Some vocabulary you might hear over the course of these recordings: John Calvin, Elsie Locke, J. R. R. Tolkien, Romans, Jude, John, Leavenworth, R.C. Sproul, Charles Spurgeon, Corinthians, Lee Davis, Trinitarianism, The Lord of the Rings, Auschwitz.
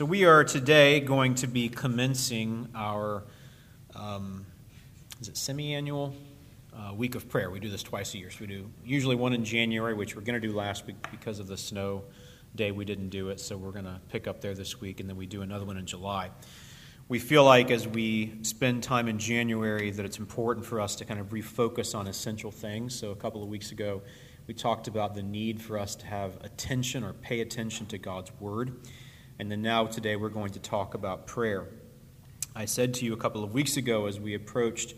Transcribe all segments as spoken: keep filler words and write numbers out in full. So we are today going to be commencing our, um, is it semi-annual uh, week of prayer. We do this twice a year. So we do usually one in January, which we're going to do last week because of the snow day. We didn't do it, so we're going to pick up there this week, and then we do another one in July. We feel like as we spend time in January that it's important for us to kind of refocus on essential things. So a couple of weeks ago, we talked about the need for us to have attention or pay attention to God's Word. And then now today we're going to talk about prayer. I said to you a couple of weeks ago as we approached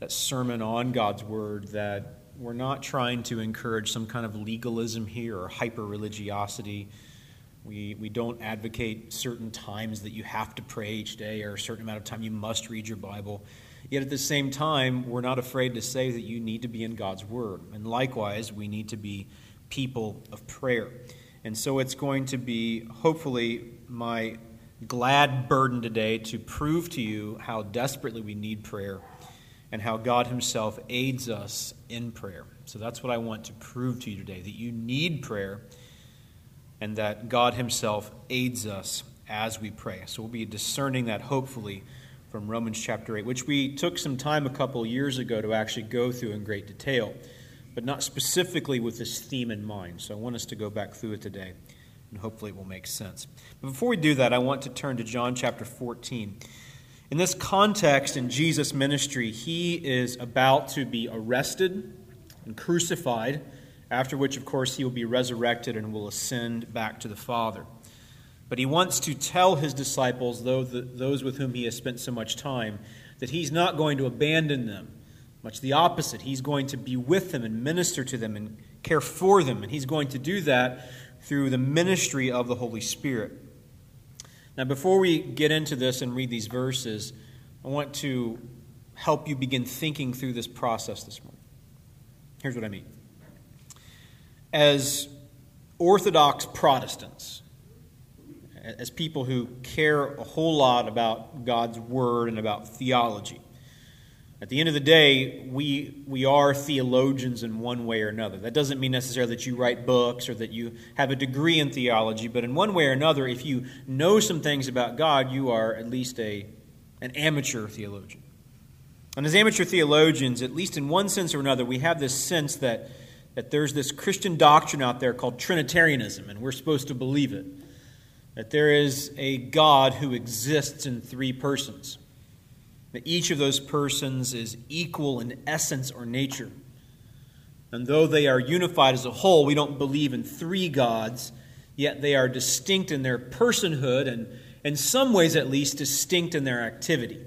that sermon on God's Word that we're not trying to encourage some kind of legalism here or hyper-religiosity. We, we don't advocate certain times that you have to pray each day or a certain amount of time you must read your Bible. Yet at the same time, we're not afraid to say that you need to be in God's Word. And likewise, we need to be people of prayer. And so it's going to be, hopefully, my glad burden today to prove to you how desperately we need prayer and how God Himself aids us in prayer. So that's what I want to prove to you today, that you need prayer and that God Himself aids us as we pray. So we'll be discerning that, hopefully, from Romans chapter eight, which we took some time a couple years ago to actually go through in great detail, but not specifically with this theme in mind. So I want us to go back through it today, and hopefully it will make sense. But before we do that, I want to turn to John chapter fourteen. In this context, in Jesus' ministry, He is about to be arrested and crucified, after which, of course, He will be resurrected and will ascend back to the Father. But He wants to tell His disciples, those with whom He has spent so much time, that He's not going to abandon them. Much the opposite. He's going to be with them and minister to them and care for them. And He's going to do that through the ministry of the Holy Spirit. Now, before we get into this and read these verses, I want to help you begin thinking through this process this morning. Here's what I mean. As Orthodox Protestants, as people who care a whole lot about God's Word and about theology, at the end of the day, we we are theologians in one way or another. That doesn't mean necessarily that you write books or that you have a degree in theology, but in one way or another, if you know some things about God, you are at least a an amateur theologian. And as amateur theologians, at least in one sense or another, we have this sense that, that there's this Christian doctrine out there called Trinitarianism, and we're supposed to believe it. That there is a God who exists in three persons. That each of those persons is equal in essence or nature. And though they are unified as a whole, we don't believe in three gods, yet they are distinct in their personhood and, in some ways at least, distinct in their activity.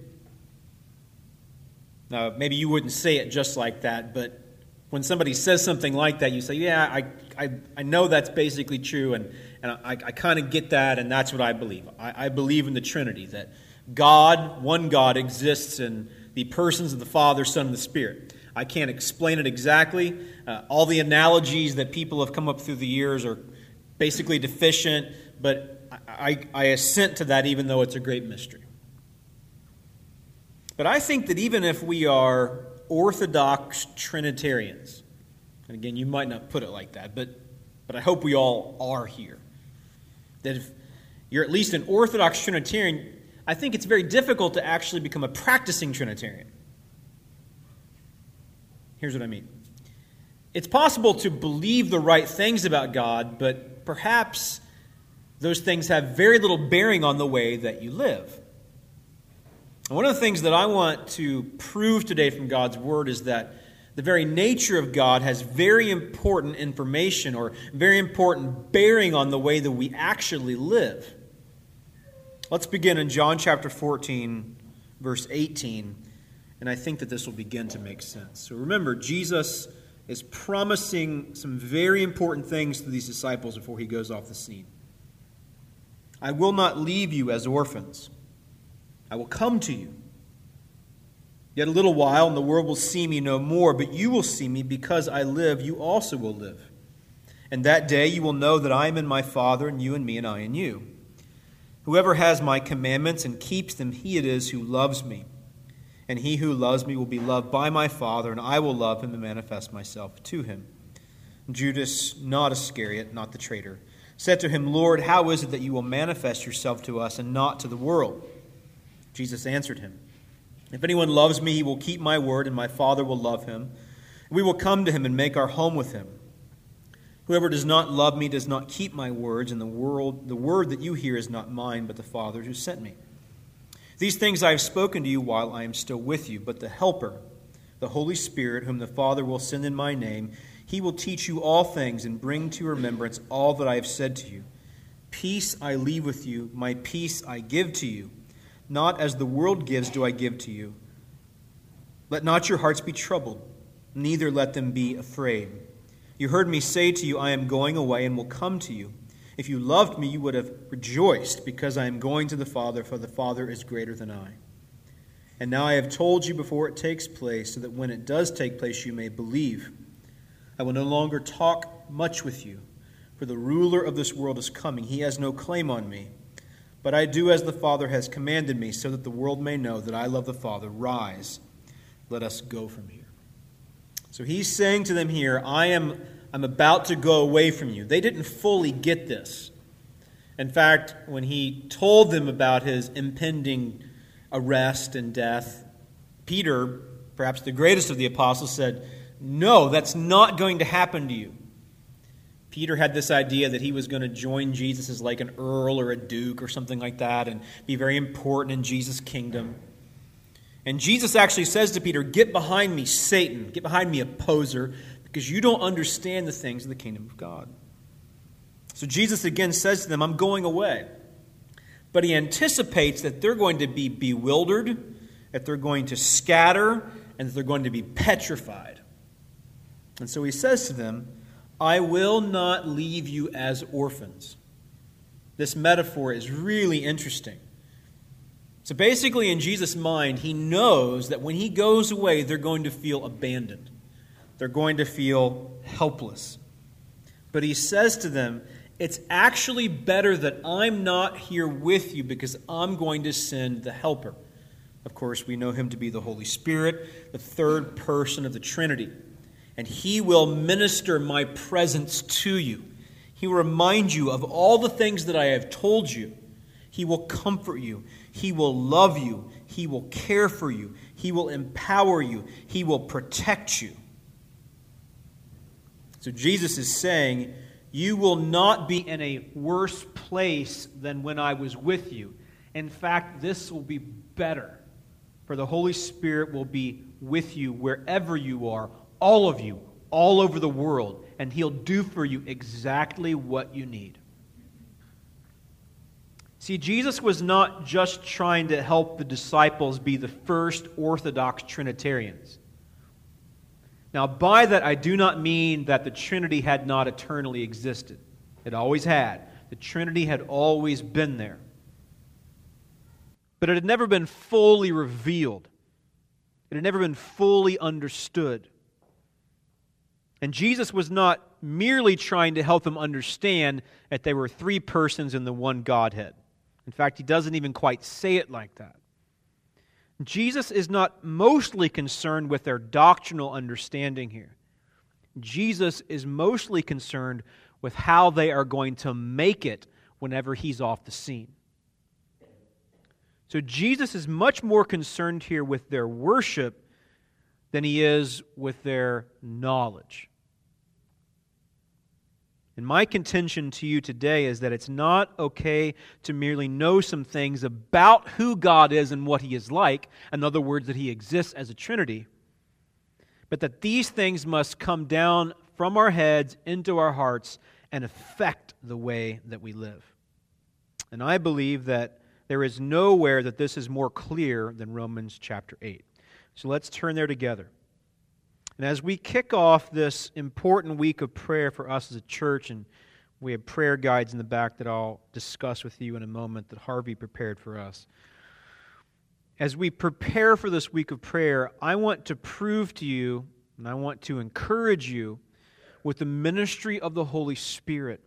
Now, maybe you wouldn't say it just like that, but when somebody says something like that, you say, yeah, I I, I know that's basically true, and, and I, I kind of get that, and that's what I believe. I, I believe in the Trinity, that God, one God, exists in the persons of the Father, Son, and the Spirit. I can't explain it exactly. Uh, all the analogies that people have come up through the years are basically deficient, but I, I, I assent to that even though it's a great mystery. But I think that even if we are Orthodox Trinitarians, and again, you might not put it like that, but, but I hope we all are here, that if you're at least an Orthodox Trinitarian, I think it's very difficult to actually become a practicing Trinitarian. Here's what I mean. It's possible to believe the right things about God, but perhaps those things have very little bearing on the way that you live. And one of the things that I want to prove today from God's Word is that the very nature of God has very important information or very important bearing on the way that we actually live. Let's begin in John chapter fourteen, verse eighteen, and I think that this will begin to make sense. So remember, Jesus is promising some very important things to these disciples before He goes off the scene. I will not leave you as orphans. I will come to you. Yet a little while, and the world will see me no more, but you will see me because I live, you also will live. And that day you will know that I am in my Father, and you in me, and I in you. Whoever has my commandments and keeps them, he it is who loves me. And he who loves me will be loved by my Father, and I will love him and manifest myself to him. Judas, not Iscariot, not the traitor, said to him, "Lord, how is it that you will manifest yourself to us and not to the world?" Jesus answered him, "If anyone loves me, he will keep my word, and my Father will love him. We will come to him and make our home with him. Whoever does not love me does not keep my words, and the world, the word that you hear is not mine, but the Father who sent me. These things I have spoken to you while I am still with you, but the Helper, the Holy Spirit, whom the Father will send in my name, he will teach you all things and bring to your remembrance all that I have said to you. Peace I leave with you, my peace I give to you. Not as the world gives do I give to you. Let not your hearts be troubled, neither let them be afraid. You heard me say to you, I am going away and will come to you. If you loved me, you would have rejoiced, because I am going to the Father, for the Father is greater than I. And now I have told you before it takes place, so that when it does take place, you may believe. I will no longer talk much with you, for the ruler of this world is coming. He has no claim on me. But I do as the Father has commanded me, so that the world may know that I love the Father. Rise, let us go from here." So he's saying to them here, I am I'm about to go away from you. They didn't fully get this. In fact, when he told them about his impending arrest and death, Peter, perhaps the greatest of the apostles, said, "No, that's not going to happen to you." Peter had this idea that he was going to join Jesus as like an earl or a duke or something like that and be very important in Jesus' kingdom. And Jesus actually says to Peter, "Get behind me, Satan. Get behind me, opposer, because you don't understand the things of the kingdom of God." So Jesus again says to them, "I'm going away." But he anticipates that they're going to be bewildered, that they're going to scatter, and that they're going to be petrified. And so he says to them, "I will not leave you as orphans." This metaphor is really interesting. So basically, in Jesus' mind, he knows that when he goes away, they're going to feel abandoned. They're going to feel helpless. But he says to them, "It's actually better that I'm not here with you, because I'm going to send the Helper." Of course, we know him to be the Holy Spirit, the third person of the Trinity. And he will minister my presence to you. He will remind you of all the things that I have told you. He will comfort you. He will love you. He will care for you. He will empower you. He will protect you. So Jesus is saying, you will not be in a worse place than when I was with you. In fact, this will be better. For the Holy Spirit will be with you wherever you are, all of you, all over the world, and he'll do for you exactly what you need. See, Jesus was not just trying to help the disciples be the first Orthodox Trinitarians. Now, by that, I do not mean that the Trinity had not eternally existed. It always had. The Trinity had always been there. But it had never been fully revealed. It had never been fully understood. And Jesus was not merely trying to help them understand that they were three persons in the one Godhead. In fact, he doesn't even quite say it like that. Jesus is not mostly concerned with their doctrinal understanding here. Jesus is mostly concerned with how they are going to make it whenever he's off the scene. So Jesus is much more concerned here with their worship than he is with their knowledge. And my contention to you today is that it's not okay to merely know some things about who God is and what he is like, in other words, that he exists as a Trinity, but that these things must come down from our heads into our hearts and affect the way that we live. And I believe that there is nowhere that this is more clear than Romans chapter eight. So let's turn there together. And as we kick off this important week of prayer for us as a church, and we have prayer guides in the back that I'll discuss with you in a moment that Harvey prepared for us. As we prepare for this week of prayer, I want to prove to you, and I want to encourage you with the ministry of the Holy Spirit,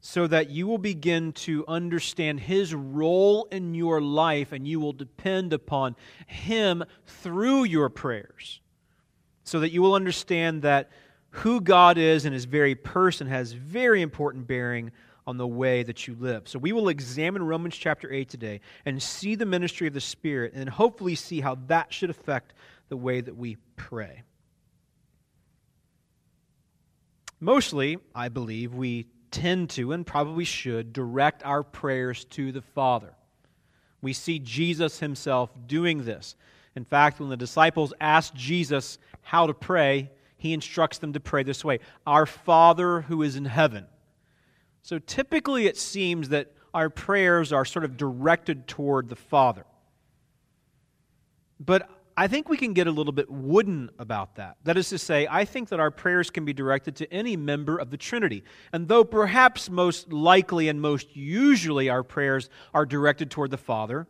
so that you will begin to understand His role in your life, and you will depend upon Him through your prayers. So that you will understand that who God is in His very person has very important bearing on the way that you live. So we will examine Romans chapter eight today and see the ministry of the Spirit and hopefully see how that should affect the way that we pray. Mostly, I believe, we tend to and probably should direct our prayers to the Father. We see Jesus himself doing this. In fact, when the disciples asked Jesus how to pray, he instructs them to pray this way, "Our Father who is in heaven." So typically it seems that our prayers are sort of directed toward the Father. But I think we can get a little bit wooden about that. That is to say, I think that our prayers can be directed to any member of the Trinity. And though perhaps most likely and most usually our prayers are directed toward the Father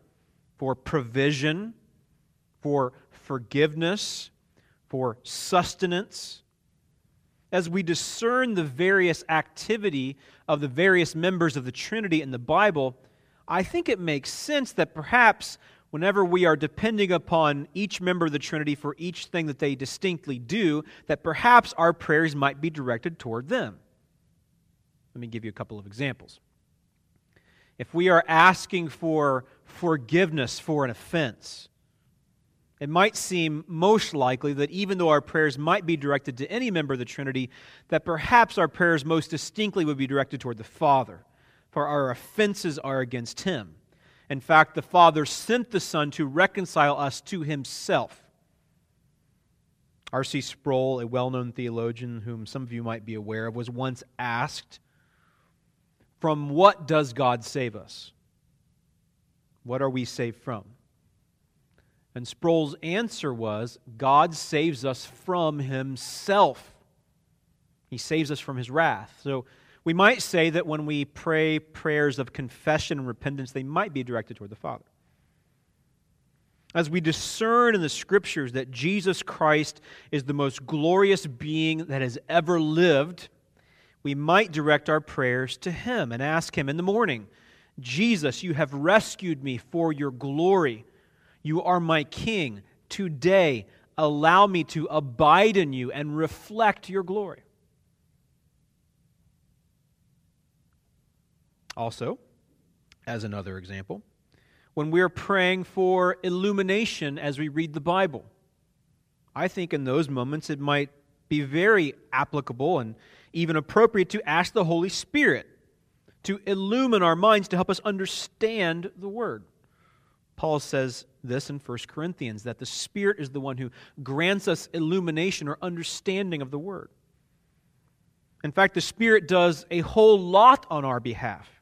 for provision, for forgiveness, for sustenance. As we discern the various activity of the various members of the Trinity in the Bible, I think it makes sense that perhaps whenever we are depending upon each member of the Trinity for each thing that they distinctly do, that perhaps our prayers might be directed toward them. Let me give you a couple of examples. If we are asking for forgiveness for an offense, it might seem most likely that even though our prayers might be directed to any member of the Trinity, that perhaps our prayers most distinctly would be directed toward the Father, for our offenses are against Him. In fact, the Father sent the Son to reconcile us to Himself. R C Sproul, a well-known theologian whom some of you might be aware of, was once asked, "From what does God save us? What are we saved from?" And Sproul's answer was, God saves us from himself. He saves us from his wrath. So we might say that when we pray prayers of confession and repentance, they might be directed toward the Father. As we discern in the Scriptures that Jesus Christ is the most glorious being that has ever lived, we might direct our prayers to Him and ask Him in the morning, Jesus, you have rescued me for your glory. You are my King. Today, allow me to abide in you and reflect your glory. Also, as another example, when we are praying for illumination as we read the Bible, I think in those moments it might be very applicable and even appropriate to ask the Holy Spirit to illumine our minds to help us understand the Word. Paul says this in First Corinthians, that the Spirit is the one who grants us illumination or understanding of the Word. In fact, the Spirit does a whole lot on our behalf.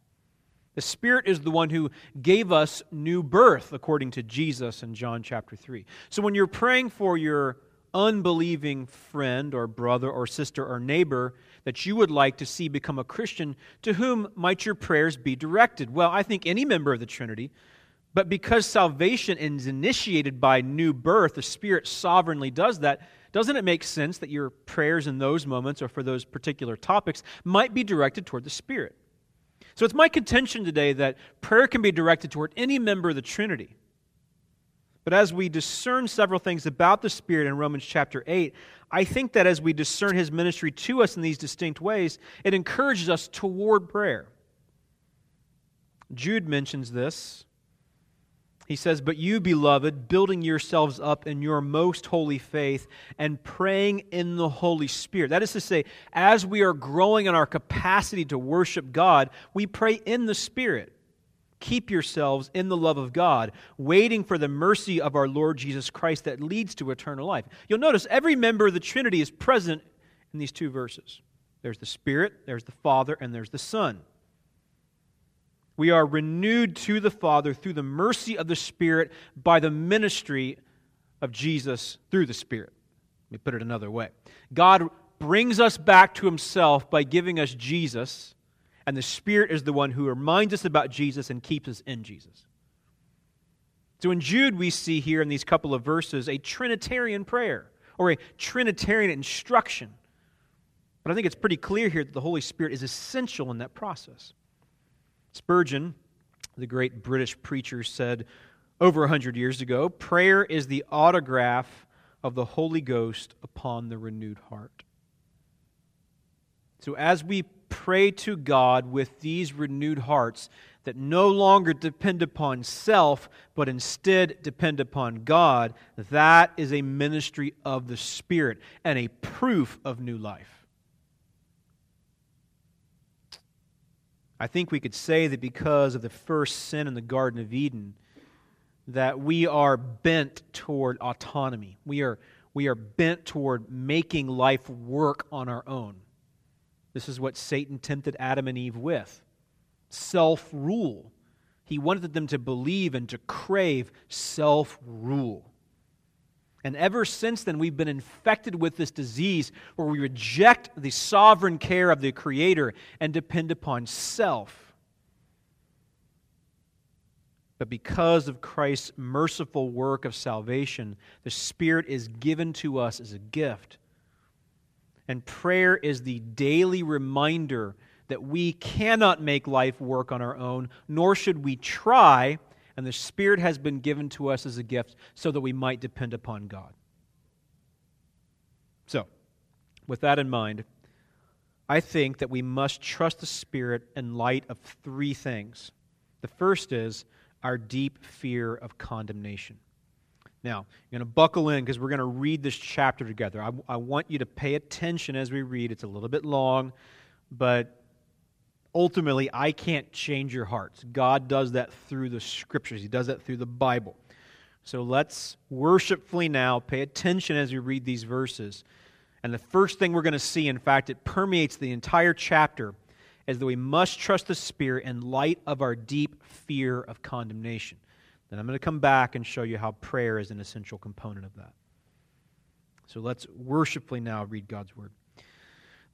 The Spirit is the one who gave us new birth, according to Jesus in John chapter three. So when you're praying for your unbelieving friend or brother or sister or neighbor that you would like to see become a Christian, to whom might your prayers be directed? Well, I think any member of the Trinity. But because salvation is initiated by new birth, the Spirit sovereignly does that, doesn't it make sense that your prayers in those moments or for those particular topics might be directed toward the Spirit? So it's my contention today that prayer can be directed toward any member of the Trinity. But as we discern several things about the Spirit in Romans chapter eight, I think that as we discern His ministry to us in these distinct ways, it encourages us toward prayer. Jude mentions this. He says, "But you, beloved, building yourselves up in your most holy faith and praying in the Holy Spirit." That is to say, as we are growing in our capacity to worship God, we pray in the Spirit. Keep yourselves in the love of God, waiting for the mercy of our Lord Jesus Christ that leads to eternal life. You'll notice every member of the Trinity is present in these two verses. There's the Spirit, there's the Father, and there's the Son. We are renewed to the Father through the mercy of the Spirit by the ministry of Jesus through the Spirit. Let me put it another way. God brings us back to Himself by giving us Jesus, and the Spirit is the one who reminds us about Jesus and keeps us in Jesus. So in Jude, we see here in these couple of verses a Trinitarian prayer or a Trinitarian instruction. But I think it's pretty clear here that the Holy Spirit is essential in that process. Spurgeon, the great British preacher, said over a hundred years ago, "Prayer is the autograph of the Holy Ghost upon the renewed heart." So as we pray to God with these renewed hearts that no longer depend upon self, but instead depend upon God, that is a ministry of the Spirit and a proof of new life. I think we could say that because of the first sin in the Garden of Eden, that we are bent toward autonomy. We are, we are bent toward making life work on our own. This is what Satan tempted Adam and Eve with, self-rule. He wanted them to believe and to crave self-rule. And ever since then, we've been infected with this disease where we reject the sovereign care of the Creator and depend upon self. But because of Christ's merciful work of salvation, the Spirit is given to us as a gift. And prayer is the daily reminder that we cannot make life work on our own, nor should we try. And the Spirit has been given to us as a gift so that we might depend upon God. So, with that in mind, I think that we must trust the Spirit in light of three things. The first is our deep fear of condemnation. Now, you're going to buckle in because we're going to read this chapter together. I, I want you to pay attention as we read. It's a little bit long, but ultimately, I can't change your hearts. God does that through the Scriptures. He does that through the Bible. So let's worshipfully now pay attention as we read these verses. And the first thing we're going to see, in fact, it permeates the entire chapter, is that we must trust the Spirit in light of our deep fear of condemnation. Then I'm going to come back and show you how prayer is an essential component of that. So let's worshipfully now read God's Word.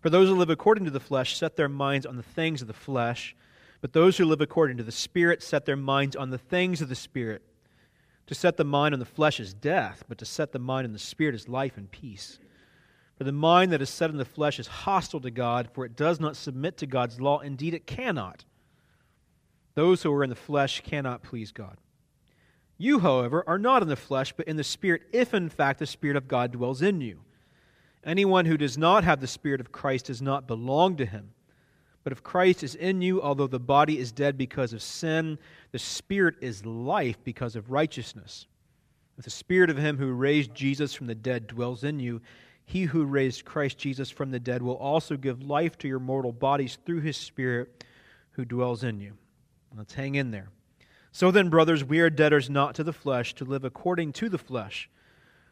For those who live according to the flesh set their minds on the things of the flesh, but those who live according to the Spirit set their minds on the things of the Spirit. To set the mind on the flesh is death, but to set the mind on the Spirit is life and peace. For the mind that is set on the flesh is hostile to God, for it does not submit to God's law. Indeed, it cannot. Those who are in the flesh cannot please God. You, however, are not in the flesh, but in the Spirit, if in fact the Spirit of God dwells in you. Anyone who does not have the Spirit of Christ does not belong to Him. But if Christ is in you, although the body is dead because of sin, the Spirit is life because of righteousness. If the Spirit of Him who raised Jesus from the dead dwells in you, He who raised Christ Jesus from the dead will also give life to your mortal bodies through His Spirit who dwells in you. Let's hang in there. So then, brothers, we are debtors not to the flesh, to live according to the flesh.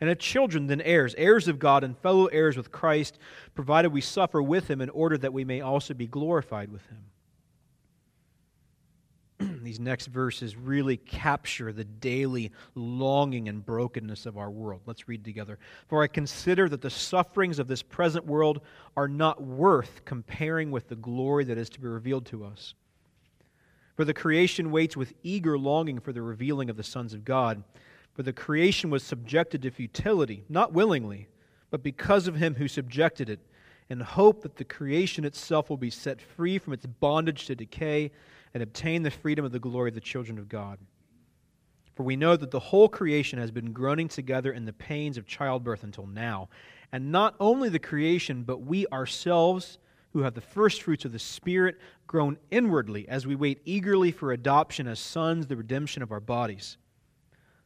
And if children, then heirs, heirs of God and fellow heirs with Christ, provided we suffer with Him in order that we may also be glorified with Him. These next verses really capture the daily longing and brokenness of our world. Let's read together. For I consider that the sufferings of this present world are not worth comparing with the glory that is to be revealed to us. For the creation waits with eager longing for the revealing of the sons of God. For the creation was subjected to futility, not willingly, but because of Him who subjected it, in hope that the creation itself will be set free from its bondage to decay and obtain the freedom of the glory of the children of God. For we know that the whole creation has been groaning together in the pains of childbirth until now. And not only the creation, but we ourselves, who have the first fruits of the Spirit, groan inwardly as we wait eagerly for adoption as sons, the redemption of our bodies.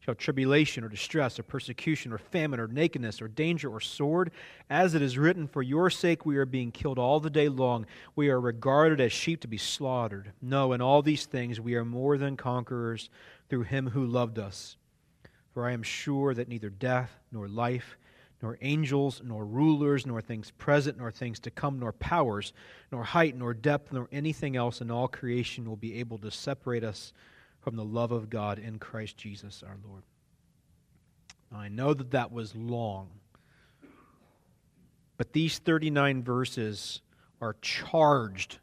Shall tribulation or distress or persecution or famine or nakedness or danger or sword? As it is written, for your sake we are being killed all the day long. We are regarded as sheep to be slaughtered. No, in all these things we are more than conquerors through him who loved us. For I am sure that neither death nor life, nor angels, nor rulers, nor things present, nor things to come, nor powers, nor height, nor depth, nor anything else in all creation will be able to separate us from the love of God in Christ Jesus our Lord. Now, I know that that was long, but these thirty-nine verses are charged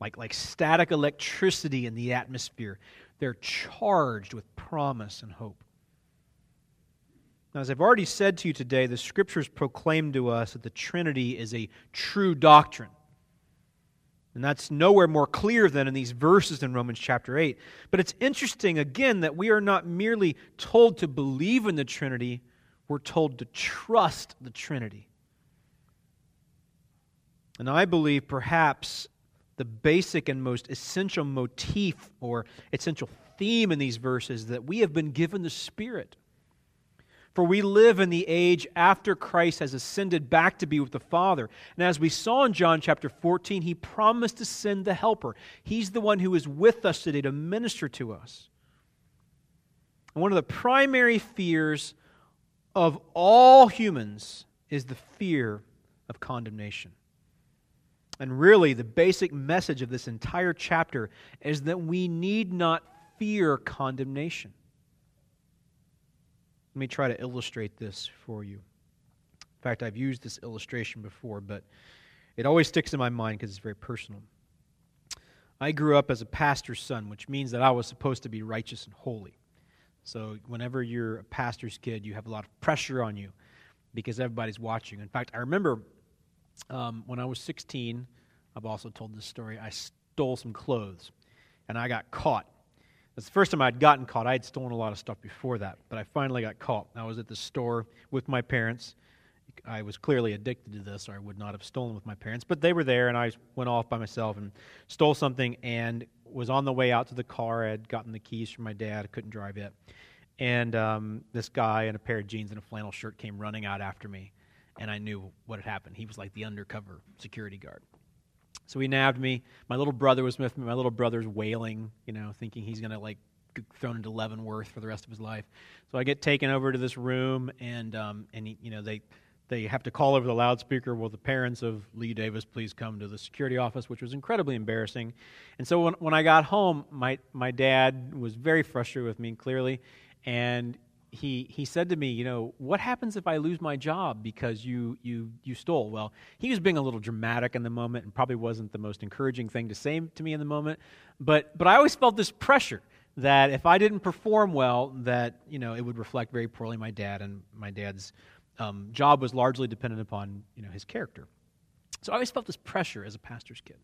like, like static electricity in the atmosphere. They're charged with promise and hope. Now, as I've already said to you today, the Scriptures proclaim to us that the Trinity is a true doctrine. And that's nowhere more clear than in these verses in Romans chapter eight. But it's interesting, again, that we are not merely told to believe in the Trinity, we're told to trust the Trinity. And I believe perhaps the basic and most essential motif or essential theme in these verses is that we have been given the Spirit. For we live in the age after Christ has ascended back to be with the Father. And as we saw in John chapter fourteen, he promised to send the Helper. He's the one who is with us today to minister to us. And one of the primary fears of all humans is the fear of condemnation. And really, the basic message of this entire chapter is that we need not fear condemnation. Let me try to illustrate this for you. In fact, I've used this illustration before, but it always sticks in my mind because it's very personal. I grew up as a pastor's son, which means that I was supposed to be righteous and holy. So whenever you're a pastor's kid, you have a lot of pressure on you because everybody's watching. In fact, I remember um, when I was sixteen, I've also told this story, I stole some clothes, and I got caught. That's the first time I'd gotten caught. I had stolen a lot of stuff before that, but I finally got caught. I was at the store with my parents. I was clearly addicted to this, or I would not have stolen with my parents, but they were there, and I went off by myself and stole something and was on the way out to the car. I had gotten the keys from my dad. I couldn't drive yet. And um, this guy in a pair of jeans and a flannel shirt came running out after me, and I knew what had happened. He was like the undercover security guard. So he nabbed me. My little brother was with me. My little brother's wailing, you know, thinking he's going to, like, get thrown into Leavenworth for the rest of his life. So I get taken over to this room, and, um, and he, you know, they they have to call over the loudspeaker, will the parents of Lee Davis please come to the security office, which was incredibly embarrassing. And so when, when I got home, my, my dad was very frustrated with me, clearly, and He he said to me, you know, what happens if I lose my job because you you you stole? Well, he was being a little dramatic in the moment and probably wasn't the most encouraging thing to say to me in the moment. But but I always felt this pressure that if I didn't perform well, that, you know, it would reflect very poorly on my dad, and my dad's um, job was largely dependent upon, you know, his character. So I always felt this pressure as a pastor's kid.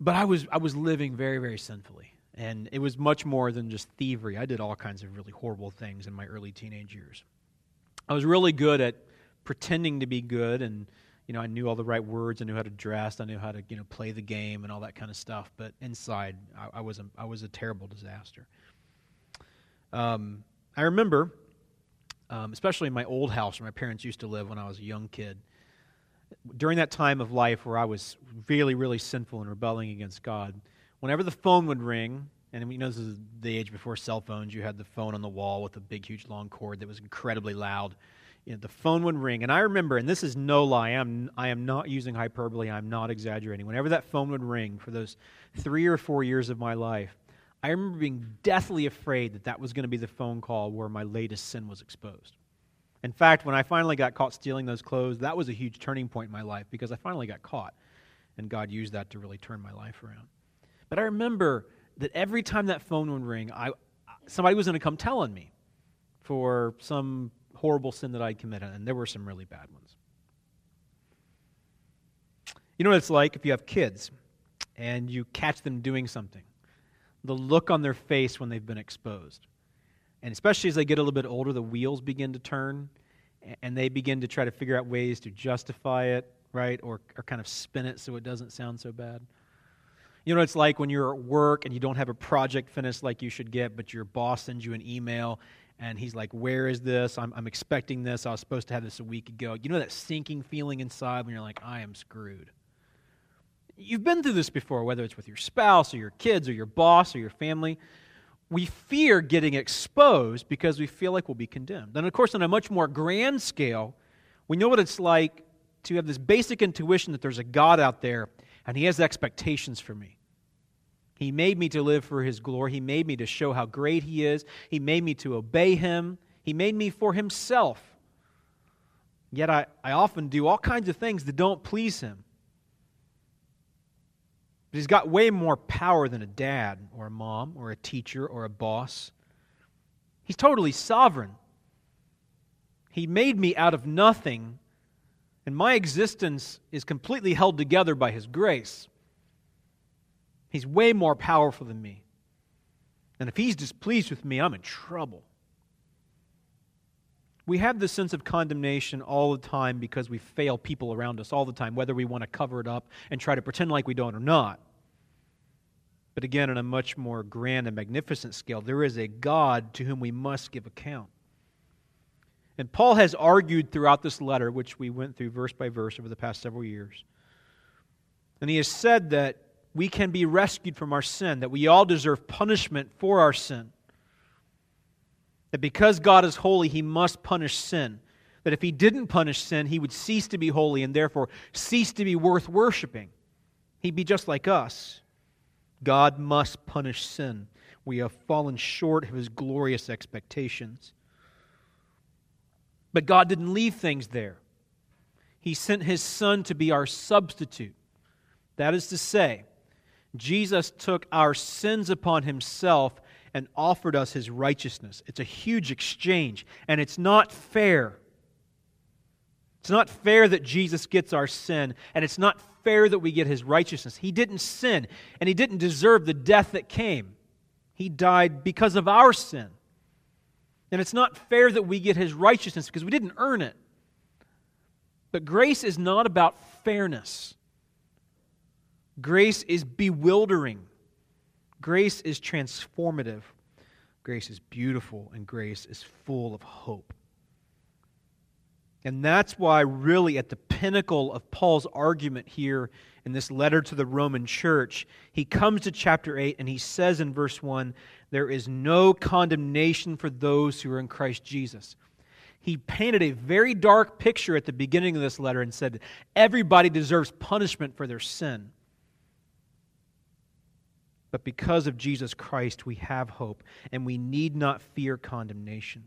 But I was I was living very, very sinfully. And it was much more than just thievery. I did all kinds of really horrible things in my early teenage years. I was really good at pretending to be good, and, you know, I knew all the right words. I knew how to dress. I knew how to, you know, play the game and all that kind of stuff. But inside, I, I was a, I was a terrible disaster. Um, I remember um, especially in my old house where my parents used to live when I was a young kid. During that time of life where I was really, really sinful and rebelling against God, whenever the phone would ring, and you know this is the age before cell phones, you had the phone on the wall with a big, huge, long cord that was incredibly loud. You know, the phone would ring, and I remember, and this is no lie, I'm, I am not using hyperbole, I'm not exaggerating. Whenever that phone would ring for those three or four years of my life, I remember being deathly afraid that that was going to be the phone call where my latest sin was exposed. In fact, when I finally got caught stealing those clothes, that was a huge turning point in my life because I finally got caught, and God used that to really turn my life around. But I remember that every time that phone would ring, I, somebody was going to come telling me for some horrible sin that I'd committed, and there were some really bad ones. You know what it's like if you have kids and you catch them doing something, the look on their face when they've been exposed. And especially as they get a little bit older, the wheels begin to turn, and they begin to try to figure out ways to justify it, right, or, or kind of spin it so it doesn't sound so bad. You know what it's like when you're at work and you don't have a project finished like you should get, but your boss sends you an email, and he's like, where is this? I'm, I'm expecting this. I was supposed to have this a week ago. You know that sinking feeling inside when you're like, I am screwed. You've been through this before, whether it's with your spouse or your kids or your boss or your family. We fear getting exposed because we feel like we'll be condemned. And of course, on a much more grand scale, we know what it's like to have this basic intuition that there's a God out there, and He has expectations for me. He made me to live for His glory. He made me to show how great He is. He made me to obey Him. He made me for Himself. Yet I, I often do all kinds of things that don't please Him. But He's got way more power than a dad or a mom or a teacher or a boss. He's totally sovereign. He made me out of nothing, and my existence is completely held together by His grace. He's way more powerful than me. And if He's displeased with me, I'm in trouble. We have this sense of condemnation all the time because we fail people around us all the time, whether we want to cover it up and try to pretend like we don't or not. But again, on a much more grand and magnificent scale, there is a God to whom we must give account. And Paul has argued throughout this letter, which we went through verse by verse over the past several years, and he has said that we can be rescued from our sin, that we all deserve punishment for our sin, that because God is holy, He must punish sin, that if He didn't punish sin, He would cease to be holy and therefore cease to be worth worshiping. He'd be just like us. God must punish sin. We have fallen short of His glorious expectations. But God didn't leave things there. He sent His Son to be our substitute. That is to say, Jesus took our sins upon Himself and offered us His righteousness. It's a huge exchange, and it's not fair. It's not fair that Jesus gets our sin, and it's not fair that we get His righteousness. He didn't sin, and He didn't deserve the death that came. He died because of our sin. And it's not fair that we get His righteousness because we didn't earn it. But grace is not about fairness. Grace is bewildering. Grace is transformative. Grace is beautiful, and grace is full of hope. And that's why really at the pinnacle of Paul's argument here in this letter to the Roman church, he comes to chapter eight and he says in verse one, there is no condemnation for those who are in Christ Jesus. He painted a very dark picture at the beginning of this letter and said everybody deserves punishment for their sin. But because of Jesus Christ, we have hope, and we need not fear condemnation.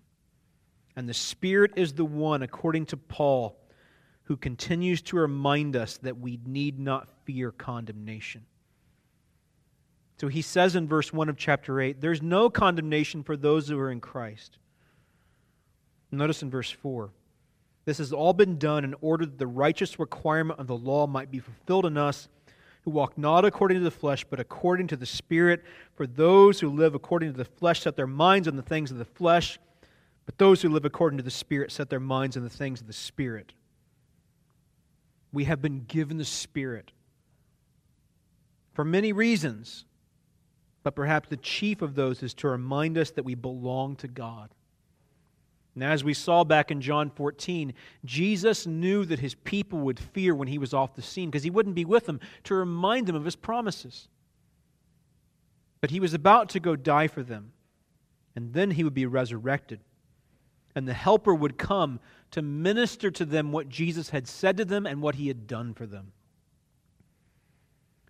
And the Spirit is the one, according to Paul, who continues to remind us that we need not fear condemnation. So he says in verse one of chapter eight, there's no condemnation for those who are in Christ. Notice in verse four, this has all been done in order that the righteous requirement of the law might be fulfilled in us, who walk not according to the flesh, but according to the Spirit. For those who live according to the flesh set their minds on the things of the flesh, but those who live according to the Spirit set their minds on the things of the Spirit. We have been given the Spirit for many reasons, but perhaps the chief of those is to remind us that we belong to God. And as we saw back in John fourteen, Jesus knew that his people would fear when he was off the scene because he wouldn't be with them to remind them of his promises. But he was about to go die for them, and then he would be resurrected. And the Helper would come to minister to them what Jesus had said to them and what he had done for them.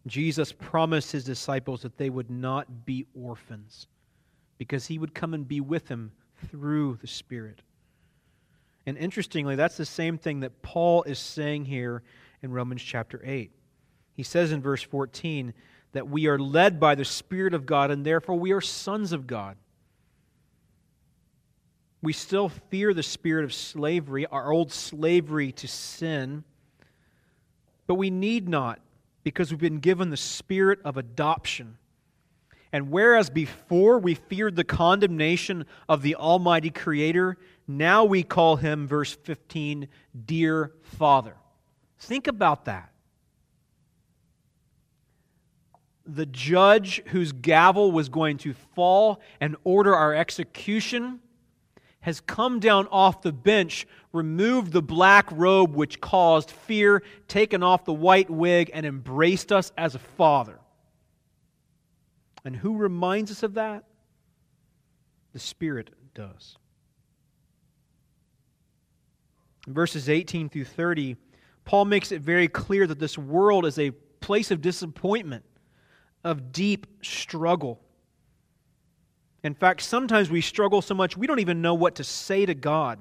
Jesus promised his disciples that they would not be orphans because he would come and be with them through the Spirit. And interestingly, that's the same thing that Paul is saying here in Romans chapter eight. He says in verse fourteen that we are led by the Spirit of God and therefore we are sons of God. We still fear the spirit of slavery, our old slavery to sin, but we need not, because we've been given the spirit of adoption. And whereas before we feared the condemnation of the Almighty Creator, now we call Him, verse fifteen, Dear Father. Think about that. The judge whose gavel was going to fall and order our execution has come down off the bench, removed the black robe which caused fear, taken off the white wig, and embraced us as a father. And who reminds us of that? The Spirit does. In verses eighteen through thirty, Paul makes it very clear that this world is a place of disappointment, of deep struggle. In fact, sometimes we struggle so much we don't even know what to say to God.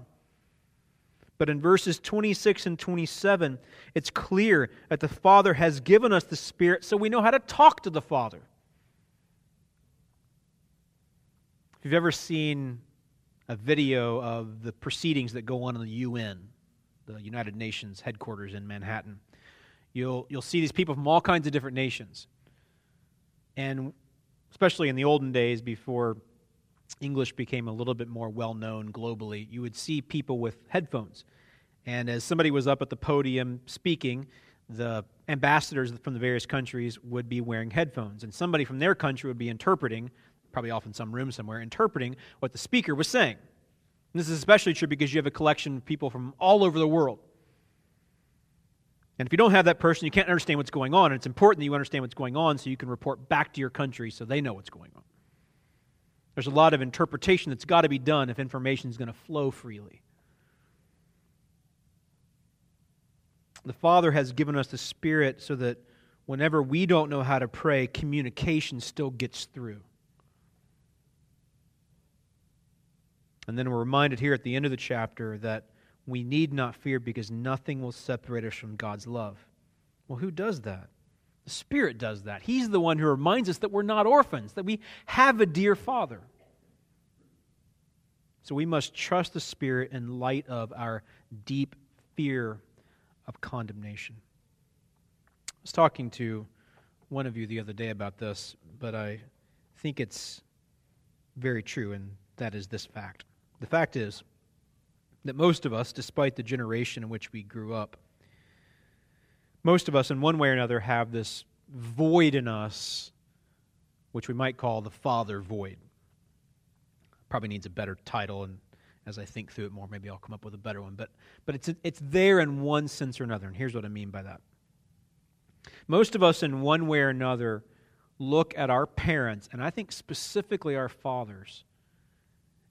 But in verses twenty-six and twenty-seven, it's clear that the Father has given us the Spirit so we know how to talk to the Father. If you've ever seen a video of the proceedings that go on in the U N, the United Nations headquarters in Manhattan, you'll, you'll see these people from all kinds of different nations. And especially in the olden days before English became a little bit more well-known globally, you would see people with headphones. And as somebody was up at the podium speaking, the ambassadors from the various countries would be wearing headphones. And somebody from their country would be interpreting, probably off in some room somewhere, interpreting what the speaker was saying. And this is especially true because you have a collection of people from all over the world. And if you don't have that person, you can't understand what's going on. And it's important that you understand what's going on so you can report back to your country so they know what's going on. There's a lot of interpretation that's got to be done if information is going to flow freely. The Father has given us the Spirit so that whenever we don't know how to pray, communication still gets through. And then we're reminded here at the end of the chapter that we need not fear because nothing will separate us from God's love. Well, who does that? The Spirit does that. He's the one who reminds us that we're not orphans, that we have a dear Father. So we must trust the Spirit in light of our deep fear of condemnation. I was talking to one of you the other day about this, but I think it's very true, and that is this fact. The fact is, that most of us, despite the generation in which we grew up, most of us in one way or another have this void in us, which we might call the father void. Probably needs a better title, and as I think through it more, maybe I'll come up with a better one. But but it's it's there in one sense or another, and here's what I mean by that. Most of us in one way or another look at our parents, and I think specifically our fathers,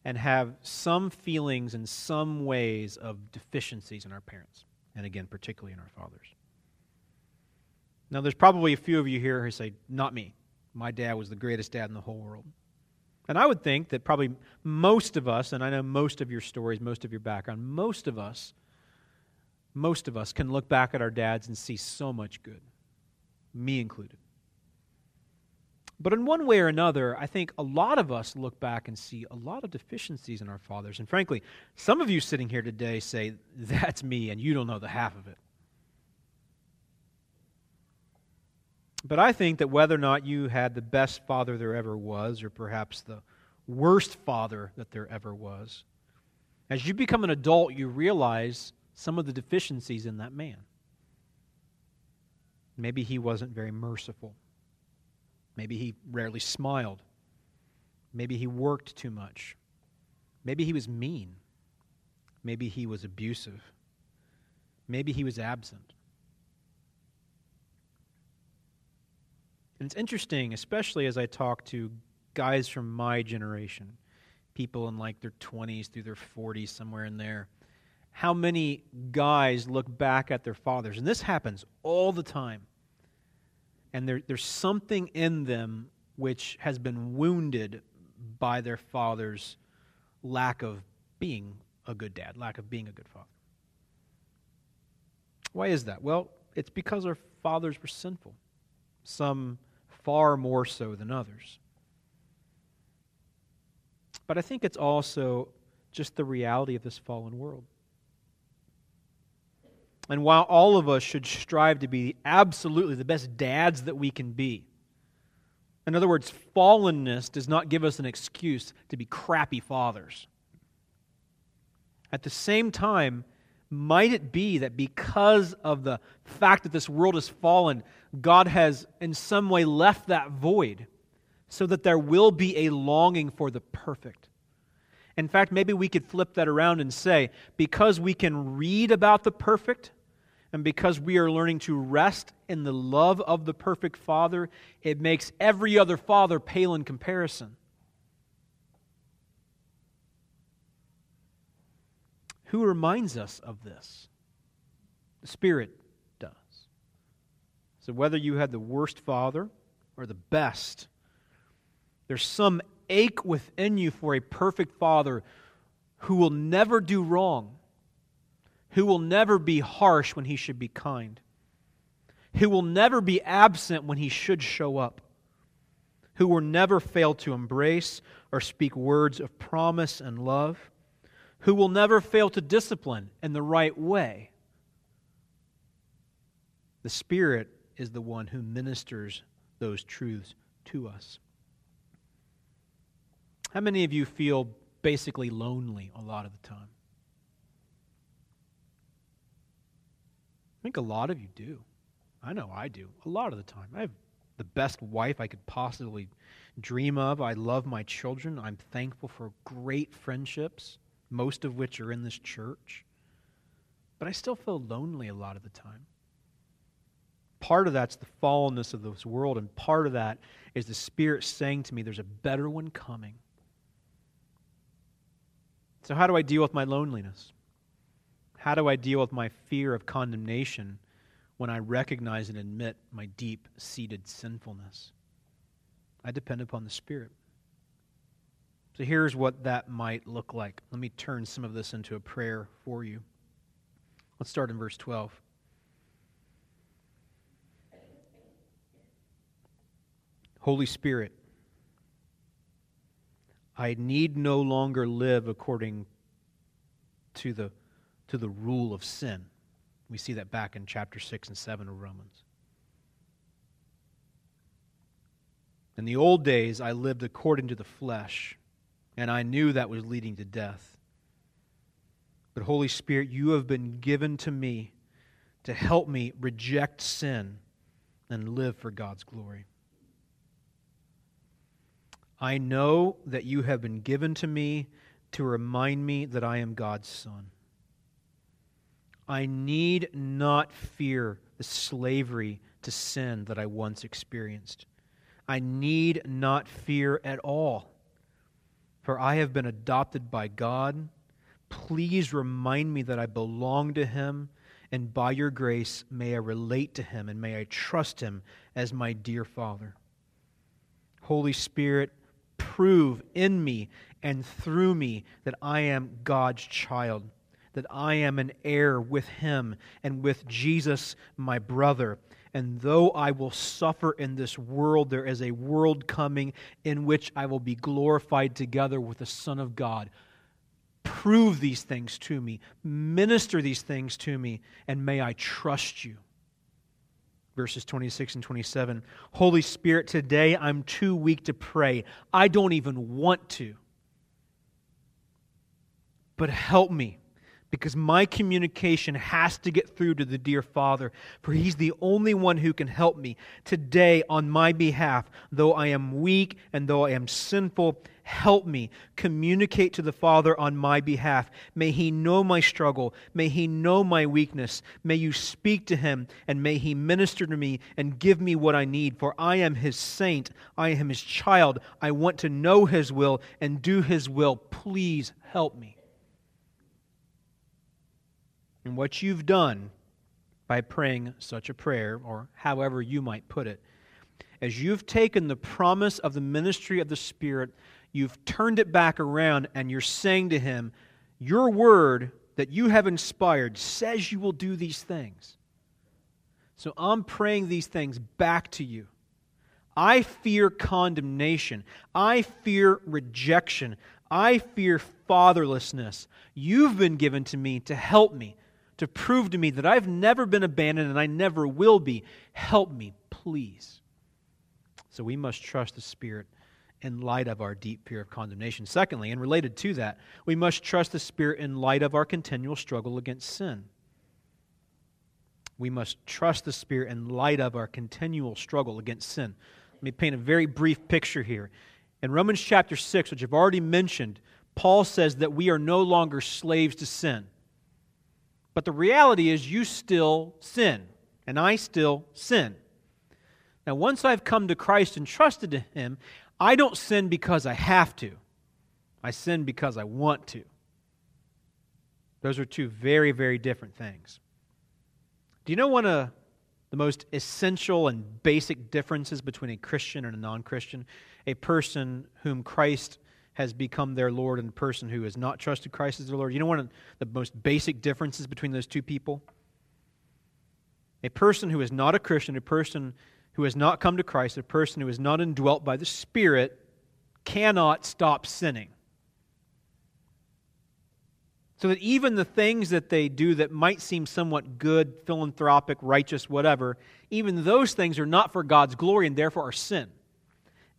and have some feelings in some ways of deficiencies in our parents, and again, particularly in our fathers. Now, there's probably a few of you here who say, not me. My dad was the greatest dad in the whole world. And I would think that probably most of us, and I know most of your stories, most of your background, most of us, most of us can look back at our dads and see so much good, me included. But in one way or another, I think a lot of us look back and see a lot of deficiencies in our fathers. And frankly, some of you sitting here today say, that's me, and you don't know the half of it. But I think that whether or not you had the best father there ever was, or perhaps the worst father that there ever was, as you become an adult, you realize some of the deficiencies in that man. Maybe he wasn't very merciful. Maybe he rarely smiled. Maybe he worked too much. Maybe he was mean. Maybe he was abusive. Maybe he was absent. And it's interesting, especially as I talk to guys from my generation, people in like their twenties through their forties, somewhere in there, how many guys look back at their fathers. And this happens all the time. And there, there's something in them which has been wounded by their father's lack of being a good dad, lack of being a good father. Why is that? Well, it's because our fathers were sinful, some far more so than others. But I think it's also just the reality of this fallen world. And while all of us should strive to be absolutely the best dads that we can be, in other words, fallenness does not give us an excuse to be crappy fathers. At the same time, might it be that because of the fact that this world is fallen, God has in some way left that void so that there will be a longing for the perfect? In fact, maybe we could flip that around and say, because we can read about the perfect, and because we are learning to rest in the love of the perfect Father, it makes every other father pale in comparison. Who reminds us of this? The Spirit does. So whether you had the worst father or the best, there's some ache within you for a perfect Father who will never do wrong, who will never be harsh when he should be kind, who will never be absent when he should show up, who will never fail to embrace or speak words of promise and love, who will never fail to discipline in the right way. The Spirit is the one who ministers those truths to us. How many of you feel basically lonely a lot of the time? I think a lot of you do. I know I do. A lot of the time. I have the best wife I could possibly dream of. I love my children. I'm thankful for great friendships, most of which are in this church. But I still feel lonely a lot of the time. Part of that's the fallenness of this world, and part of that is the Spirit saying to me, there's a better one coming. So how do I deal with my loneliness? How do I deal with my fear of condemnation when I recognize and admit my deep-seated sinfulness? I depend upon the Spirit. So here's what that might look like. Let me turn some of this into a prayer for you. Let's start in verse twelve. Holy Spirit, I need no longer live according to the, to the rule of sin. We see that back in chapter six and seven of Romans. In the old days, I lived according to the flesh, and I knew that was leading to death. But Holy Spirit, you have been given to me to help me reject sin and live for God's glory. I know that you have been given to me to remind me that I am God's son. I need not fear the slavery to sin that I once experienced. I need not fear at all, for I have been adopted by God. Please remind me that I belong to Him, and by your grace may I relate to Him and may I trust Him as my dear Father. Holy Spirit, prove in me and through me that I am God's child, that I am an heir with Him and with Jesus, my brother. And though I will suffer in this world, there is a world coming in which I will be glorified together with the Son of God. Prove these things to me. Minister these things to me, and may I trust you. Verses twenty-six and twenty-seven, Holy Spirit, today I'm too weak to pray. I don't even want to. But help me, because my communication has to get through to the dear Father, for He's the only one who can help me. Today, on my behalf, though I am weak and though I am sinful, Help me communicate to the Father on my behalf. May He know my struggle. May He know my weakness. May You speak to Him, and may He minister to me and give me what I need. For I am His saint. I am His child. I want to know His will and do His will. Please help me. And what you've done by praying such a prayer, or however you might put it, as you've taken the promise of the ministry of the Spirit, you've turned it back around, and you're saying to Him, your word that you have inspired says you will do these things. So I'm praying these things back to You. I fear condemnation. I fear rejection. I fear fatherlessness. You've been given to me to help me, to prove to me that I've never been abandoned and I never will be. Help me, please. So we must trust the Spirit in light of our deep fear of condemnation. Secondly, and related to that, we must trust the Spirit in light of our continual struggle against sin. We must trust the Spirit in light of our continual struggle against sin. Let me paint a very brief picture here. In Romans chapter six, which I've already mentioned, Paul says that we are no longer slaves to sin. But the reality is you still sin, and I still sin. Now, once I've come to Christ and trusted to Him, I don't sin because I have to. I sin because I want to. Those are two very, very different things. Do you know one of the most essential and basic differences between a Christian and a non-Christian? A person whom Christ has become their Lord and a person who has not trusted Christ as their Lord. You know one of the most basic differences between those two people? A person who is not a Christian, a person who has not come to Christ, a person who is not indwelt by the Spirit, cannot stop sinning. So that even the things that they do that might seem somewhat good, philanthropic, righteous, whatever, even those things are not for God's glory and therefore are sin.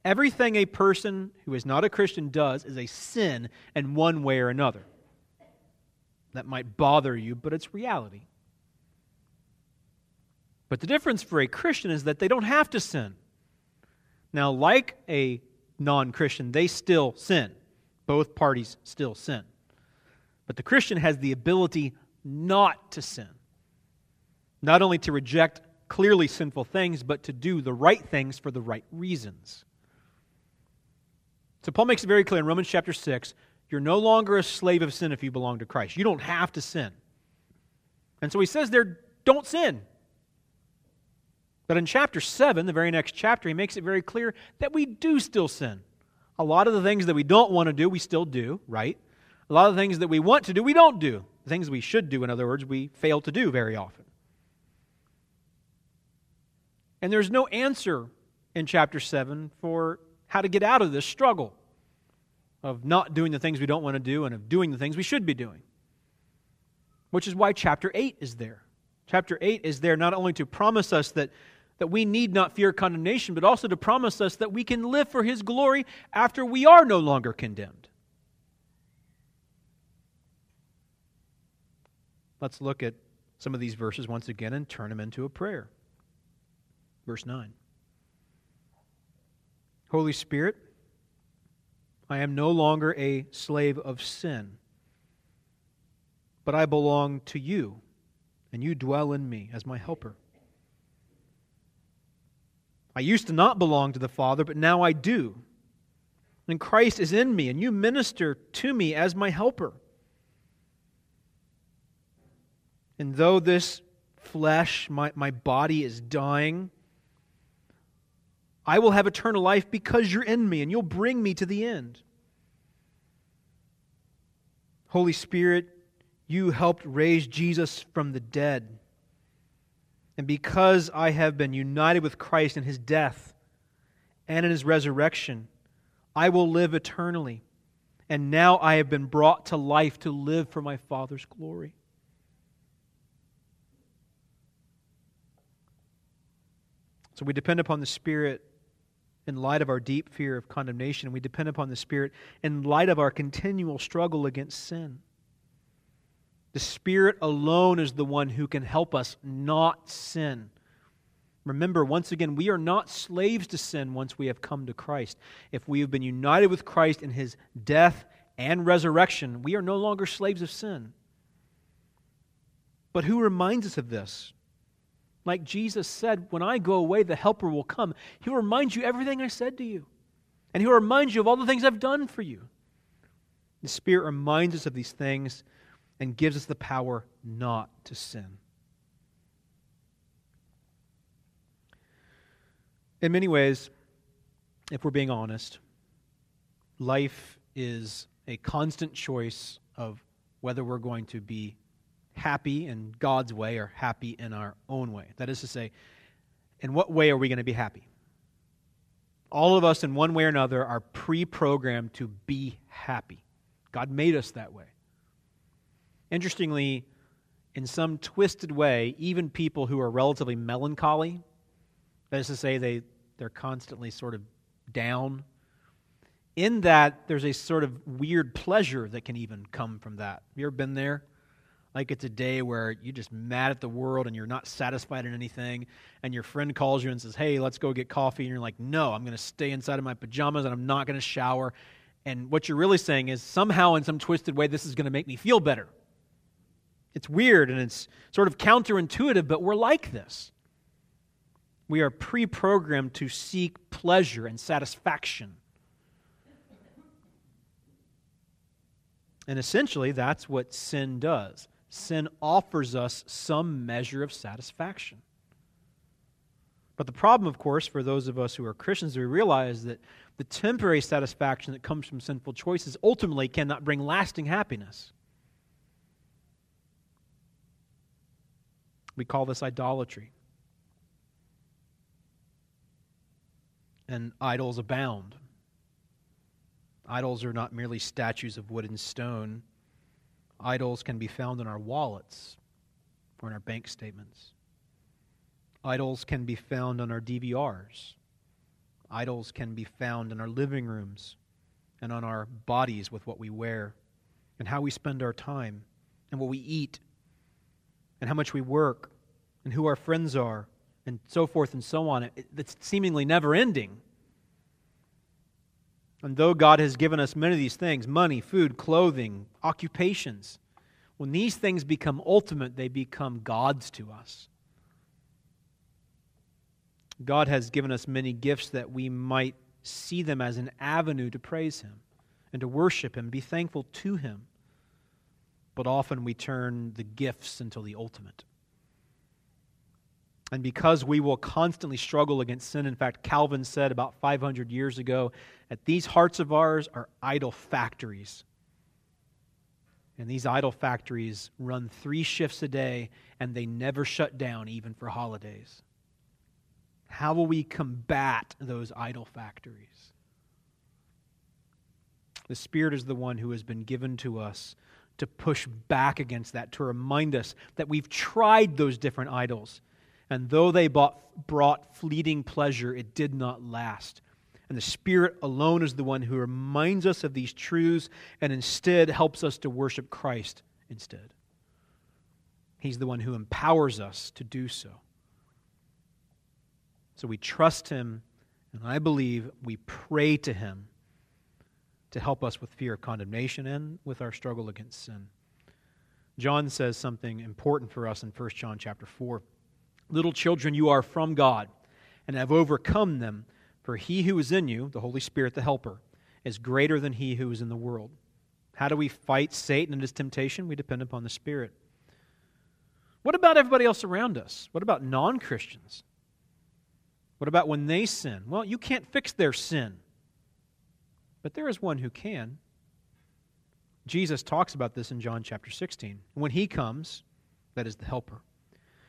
Everything a person who is not a Christian does is a sin in one way or another. That might bother you, but it's reality. But the difference for a Christian is that they don't have to sin. Now, like a non-Christian, they still sin. Both parties still sin. But the Christian has the ability not to sin. Not only to reject clearly sinful things, but to do the right things for the right reasons. So Paul makes it very clear in Romans chapter six, you're no longer a slave of sin if you belong to Christ. You don't have to sin. And so he says there, don't sin. But in chapter seven, the very next chapter, he makes it very clear that we do still sin. A lot of the things that we don't want to do, we still do, right? A lot of the things that we want to do, we don't do. The things we should do, in other words, we fail to do very often. And there's no answer in chapter seven for how to get out of this struggle of not doing the things we don't want to do and of doing the things we should be doing, which is why chapter eight is there. Chapter eight is there not only to promise us that that we need not fear condemnation, but also to promise us that we can live for His glory after we are no longer condemned. Let's look at some of these verses once again and turn them into a prayer. Verse nine. Holy Spirit, I am no longer a slave of sin, but I belong to You, and You dwell in me as my helper. I used to not belong to the Father, but now I do. And Christ is in me, and You minister to me as my helper. And though this flesh, my, my body is dying, I will have eternal life because You're in me, and You'll bring me to the end. Holy Spirit, You helped raise Jesus from the dead. And because I have been united with Christ in His death and in His resurrection, I will live eternally. And now I have been brought to life to live for my Father's glory. So we depend upon the Spirit in light of our deep fear of condemnation. We depend upon the Spirit in light of our continual struggle against sin. The Spirit alone is the one who can help us not sin. Remember, once again, we are not slaves to sin once we have come to Christ. If we have been united with Christ in His death and resurrection, we are no longer slaves of sin. But who reminds us of this? Like Jesus said, when I go away, the Helper will come. He'll remind you everything I said to you. And He'll remind you of all the things I've done for you. The Spirit reminds us of these things and gives us the power not to sin. In many ways, if we're being honest, life is a constant choice of whether we're going to be happy in God's way or happy in our own way. That is to say, in what way are we going to be happy? All of us, in one way or another, are pre-programmed to be happy. God made us that way. Interestingly, in some twisted way, even people who are relatively melancholy, that is to say, they, they're constantly sort of down. In that, there's a sort of weird pleasure that can even come from that. You ever been there? Like it's a day where you're just mad at the world and you're not satisfied in anything, and your friend calls you and says, hey, let's go get coffee, and you're like, no, I'm going to stay inside of my pajamas and I'm not going to shower. And what you're really saying is somehow in some twisted way, this is going to make me feel better. It's weird and it's sort of counterintuitive, but we're like this. We are pre-programmed to seek pleasure and satisfaction. And essentially, that's what sin does. Sin offers us some measure of satisfaction. But the problem, of course, for those of us who are Christians, we realize that the temporary satisfaction that comes from sinful choices ultimately cannot bring lasting happiness. We call this idolatry. And idols abound. Idols are not merely statues of wood and stone. Idols can be found in our wallets or in our bank statements. Idols can be found on our D V Rs. Idols can be found in our living rooms and on our bodies with what we wear and how we spend our time and what we eat and how much we work and who our friends are and so forth and so on. It's seemingly never-ending. And though God has given us many of these things, money, food, clothing, occupations, when these things become ultimate, they become gods to us. God has given us many gifts that we might see them as an avenue to praise Him and to worship Him, be thankful to Him. But often we turn the gifts into the ultimate. And because we will constantly struggle against sin, in fact, Calvin said about five hundred years ago that these hearts of ours are idol factories. And these idol factories run three shifts a day, and they never shut down, even for holidays. How will we combat those idol factories? The Spirit is the one who has been given to us to push back against that, to remind us that we've tried those different idols. And though they bought, brought fleeting pleasure, it did not last. And the Spirit alone is the one who reminds us of these truths and instead helps us to worship Christ instead. He's the one who empowers us to do so. So we trust Him, and I believe we pray to Him to help us with fear of condemnation and with our struggle against sin. John says something important for us in First John chapter four. Little children, you are from God, and have overcome them, for He who is in you, the Holy Spirit, the Helper, is greater than he who is in the world. How do we fight Satan and his temptation? We depend upon the Spirit. What about everybody else around us? What about non-Christians? What about when they sin? Well, you can't fix their sin, but there is one who can. Jesus talks about this in John chapter sixteen. When He comes, that is the Helper,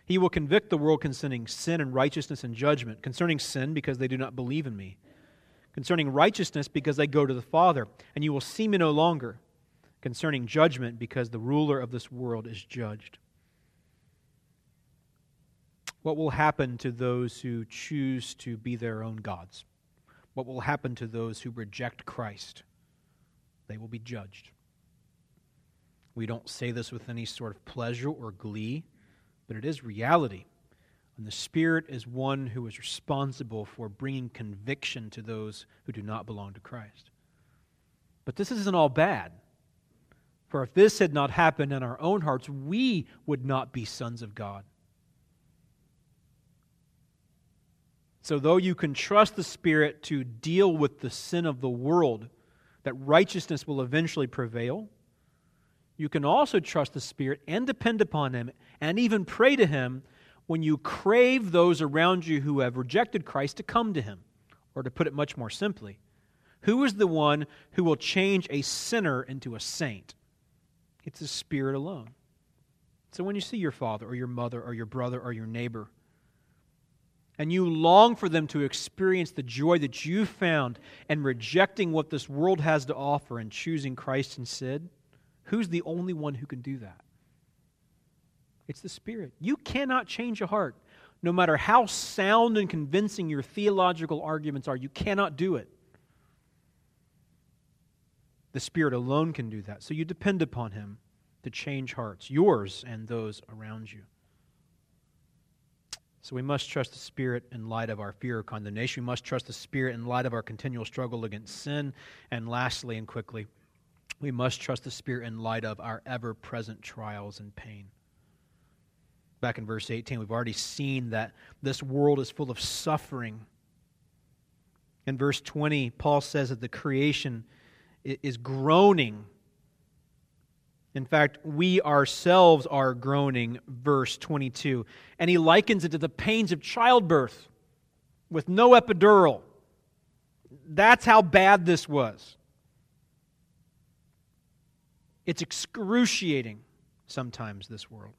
He will convict the world concerning sin and righteousness and judgment. Concerning sin, because they do not believe in Me. Concerning righteousness, because I go to the Father, and you will see Me no longer. Concerning judgment, because the ruler of this world is judged. What will happen to those who choose to be their own gods? What will happen to those who reject Christ? They will be judged. We don't say this with any sort of pleasure or glee, but it is reality. And the Spirit is one who is responsible for bringing conviction to those who do not belong to Christ. But this isn't all bad. For if this had not happened in our own hearts, we would not be sons of God. So though you can trust the Spirit to deal with the sin of the world, that righteousness will eventually prevail, you can also trust the Spirit and depend upon Him and even pray to Him when you crave those around you who have rejected Christ to come to Him. Or to put it much more simply, who is the one who will change a sinner into a saint? It's the Spirit alone. So when you see your father or your mother or your brother or your neighbor, and you long for them to experience the joy that you found in rejecting what this world has to offer and choosing Christ instead, who's the only one who can do that? It's the Spirit. You cannot change a heart. No matter how sound and convincing your theological arguments are, you cannot do it. The Spirit alone can do that. So you depend upon Him to change hearts, yours and those around you. So we must trust the Spirit in light of our fear of condemnation. We must trust the Spirit in light of our continual struggle against sin. And lastly and quickly, we must trust the Spirit in light of our ever-present trials and pain. Back in verse eighteen, we've already seen that this world is full of suffering. In verse twenty, Paul says that the creation is groaning. In fact, we ourselves are groaning, verse twenty-two. And he likens it to the pains of childbirth with no epidural. That's how bad this was. It's excruciating sometimes, this world.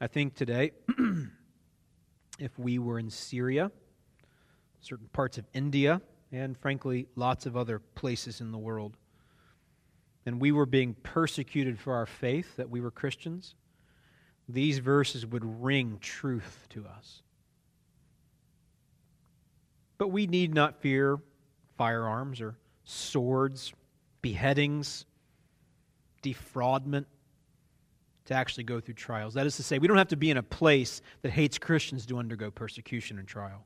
I think today, if we were in Syria, certain parts of India, and frankly, lots of other places in the world, and we were being persecuted for our faith, that we were Christians, these verses would ring truth to us. But we need not fear firearms or swords, beheadings, defraudment, to actually go through trials. That is to say, we don't have to be in a place that hates Christians to undergo persecution and trial.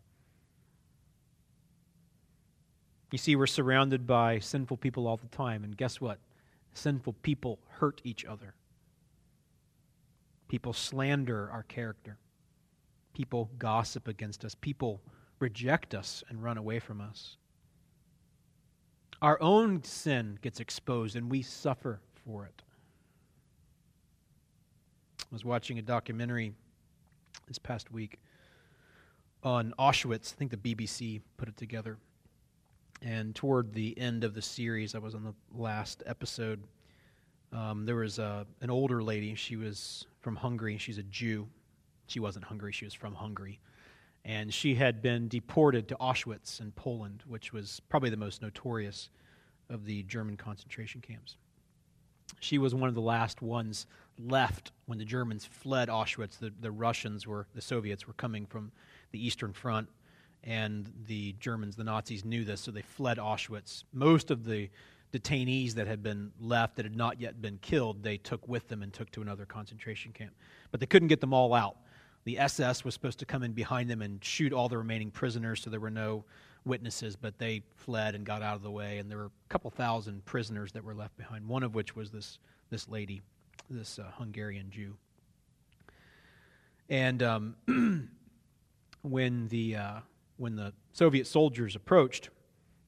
You see, we're surrounded by sinful people all the time, and guess what? Sinful people hurt each other. People slander our character. People gossip against us. People reject us and run away from us. Our own sin gets exposed, and we suffer for it. I was watching a documentary this past week on Auschwitz. I think the B B C put it together. And toward the end of the series, I was on the last episode, um, there was a, an older lady. She was from Hungary. She's a Jew. She wasn't Hungary. She was from Hungary. And she had been deported to Auschwitz in Poland, which was probably the most notorious of the German concentration camps. She was one of the last ones left when the Germans fled Auschwitz. The, the Russians were, the Soviets were coming from the Eastern Front. And the Germans, the Nazis, knew this, so they fled Auschwitz. Most of the detainees that had been left that had not yet been killed, they took with them and took to another concentration camp. But they couldn't get them all out. The S S was supposed to come in behind them and shoot all the remaining prisoners, so there were no witnesses, but they fled and got out of the way, and there were a couple thousand prisoners that were left behind, one of which was this this lady, this uh, Hungarian Jew. And um, when the... Uh, When the Soviet soldiers approached,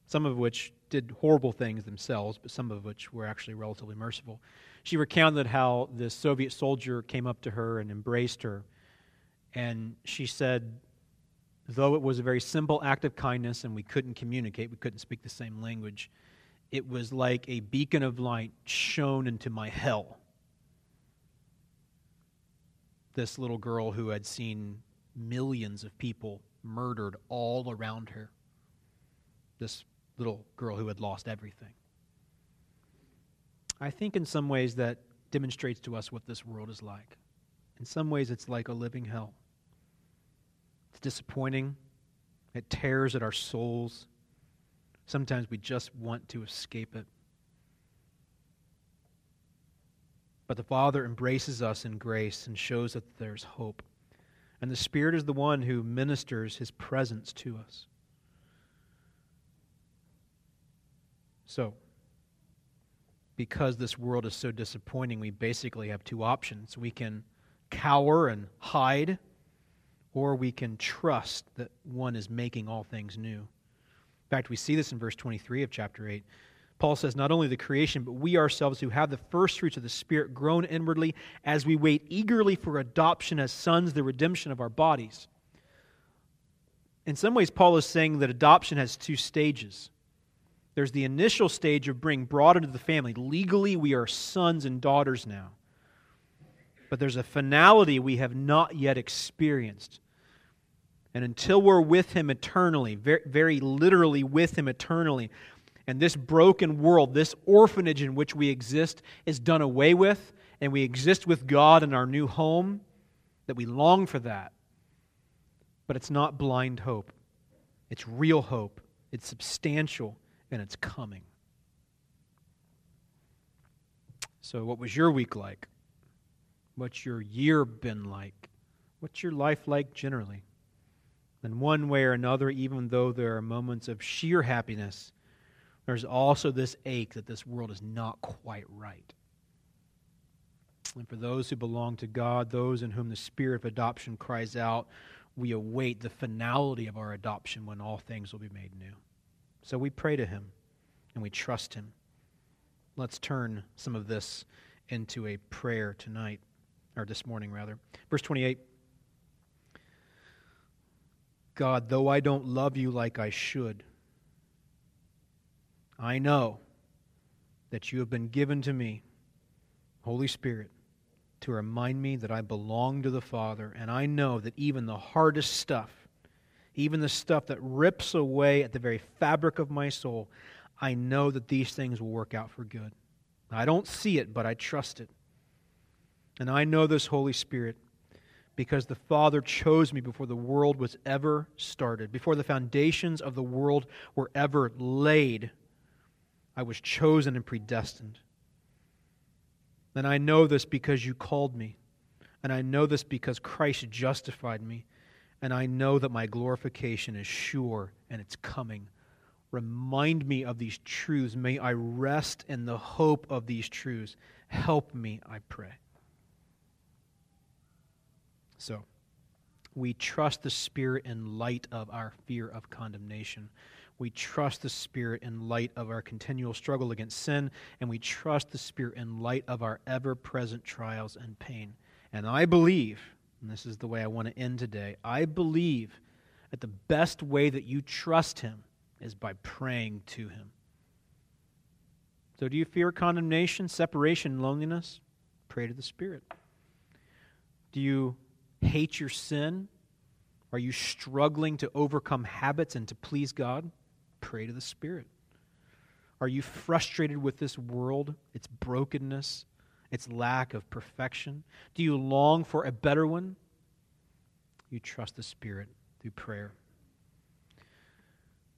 some of which did horrible things themselves, but some of which were actually relatively merciful, she recounted how this Soviet soldier came up to her and embraced her. And she said, though it was a very simple act of kindness and we couldn't communicate, we couldn't speak the same language, it was like a beacon of light shone into my hell. This little girl who had seen millions of people murdered all around her. This little girl who had lost everything. I think in some ways that demonstrates to us what this world is like. In some ways it's like a living hell. It's disappointing. It tears at our souls. Sometimes we just want to escape it. But the Father embraces us in grace and shows that there's hope. And the Spirit is the one who ministers His presence to us. So, because this world is so disappointing, we basically have two options. We can cower and hide, or we can trust that one is making all things new. In fact, we see this in verse twenty-three of chapter eight. Paul says, not only the creation, but we ourselves who have the first fruits of the Spirit grown inwardly as we wait eagerly for adoption as sons, the redemption of our bodies. In some ways, Paul is saying that adoption has two stages. There's the initial stage of being brought into the family. Legally, we are sons and daughters now. But there's a finality we have not yet experienced. And until we're with Him eternally, very, very literally with Him eternally, and this broken world, this orphanage in which we exist, is done away with, and we exist with God in our new home, that we long for that. But it's not blind hope. It's real hope. It's substantial, and it's coming. So what was your week like? What's your year been like? What's your life like generally? In one way or another, even though there are moments of sheer happiness, there's also this ache that this world is not quite right. And for those who belong to God, those in whom the Spirit of adoption cries out, we await the finality of our adoption when all things will be made new. So we pray to Him and we trust Him. Let's turn some of this into a prayer tonight, or this morning rather. Verse twenty-eight. God, though I don't love you like I should, I know that you have been given to me, Holy Spirit, to remind me that I belong to the Father, and I know that even the hardest stuff, even the stuff that rips away at the very fabric of my soul, I know that these things will work out for good. I don't see it, but I trust it. And I know this, Holy Spirit, because the Father chose me before the world was ever started, before the foundations of the world were ever laid. I was chosen and predestined. And I know this because you called me. And I know this because Christ justified me. And I know that my glorification is sure and it's coming. Remind me of these truths. May I rest in the hope of these truths. Help me, I pray. So, we trust the Spirit in light of our fear of condemnation. We trust the Spirit in light of our continual struggle against sin, and we trust the Spirit in light of our ever-present trials and pain. And I believe, and this is the way I want to end today, I believe that the best way that you trust Him is by praying to Him. So do you fear condemnation, separation, loneliness? Pray to the Spirit. Do you hate your sin? Are you struggling to overcome habits and to please God? Pray to the Spirit. Are you frustrated with this world, its brokenness, its lack of perfection? Do you long for a better one? You trust the Spirit through prayer.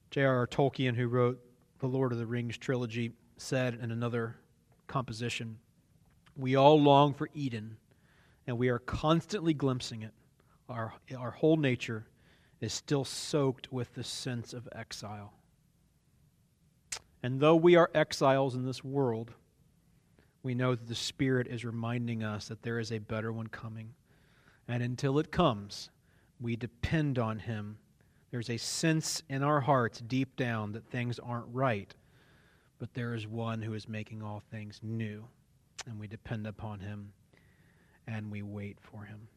J. R. R. Tolkien, who wrote The Lord of the Rings trilogy, said in another composition, "We all long for Eden, and we are constantly glimpsing it. Our, our whole nature is still soaked with the sense of exile. And though we are exiles in this world, we know that the Spirit is reminding us that there is a better one coming. And until it comes, we depend on Him. There's a sense in our hearts deep down that things aren't right, but there is one who is making all things new, and we depend upon Him and we wait for Him."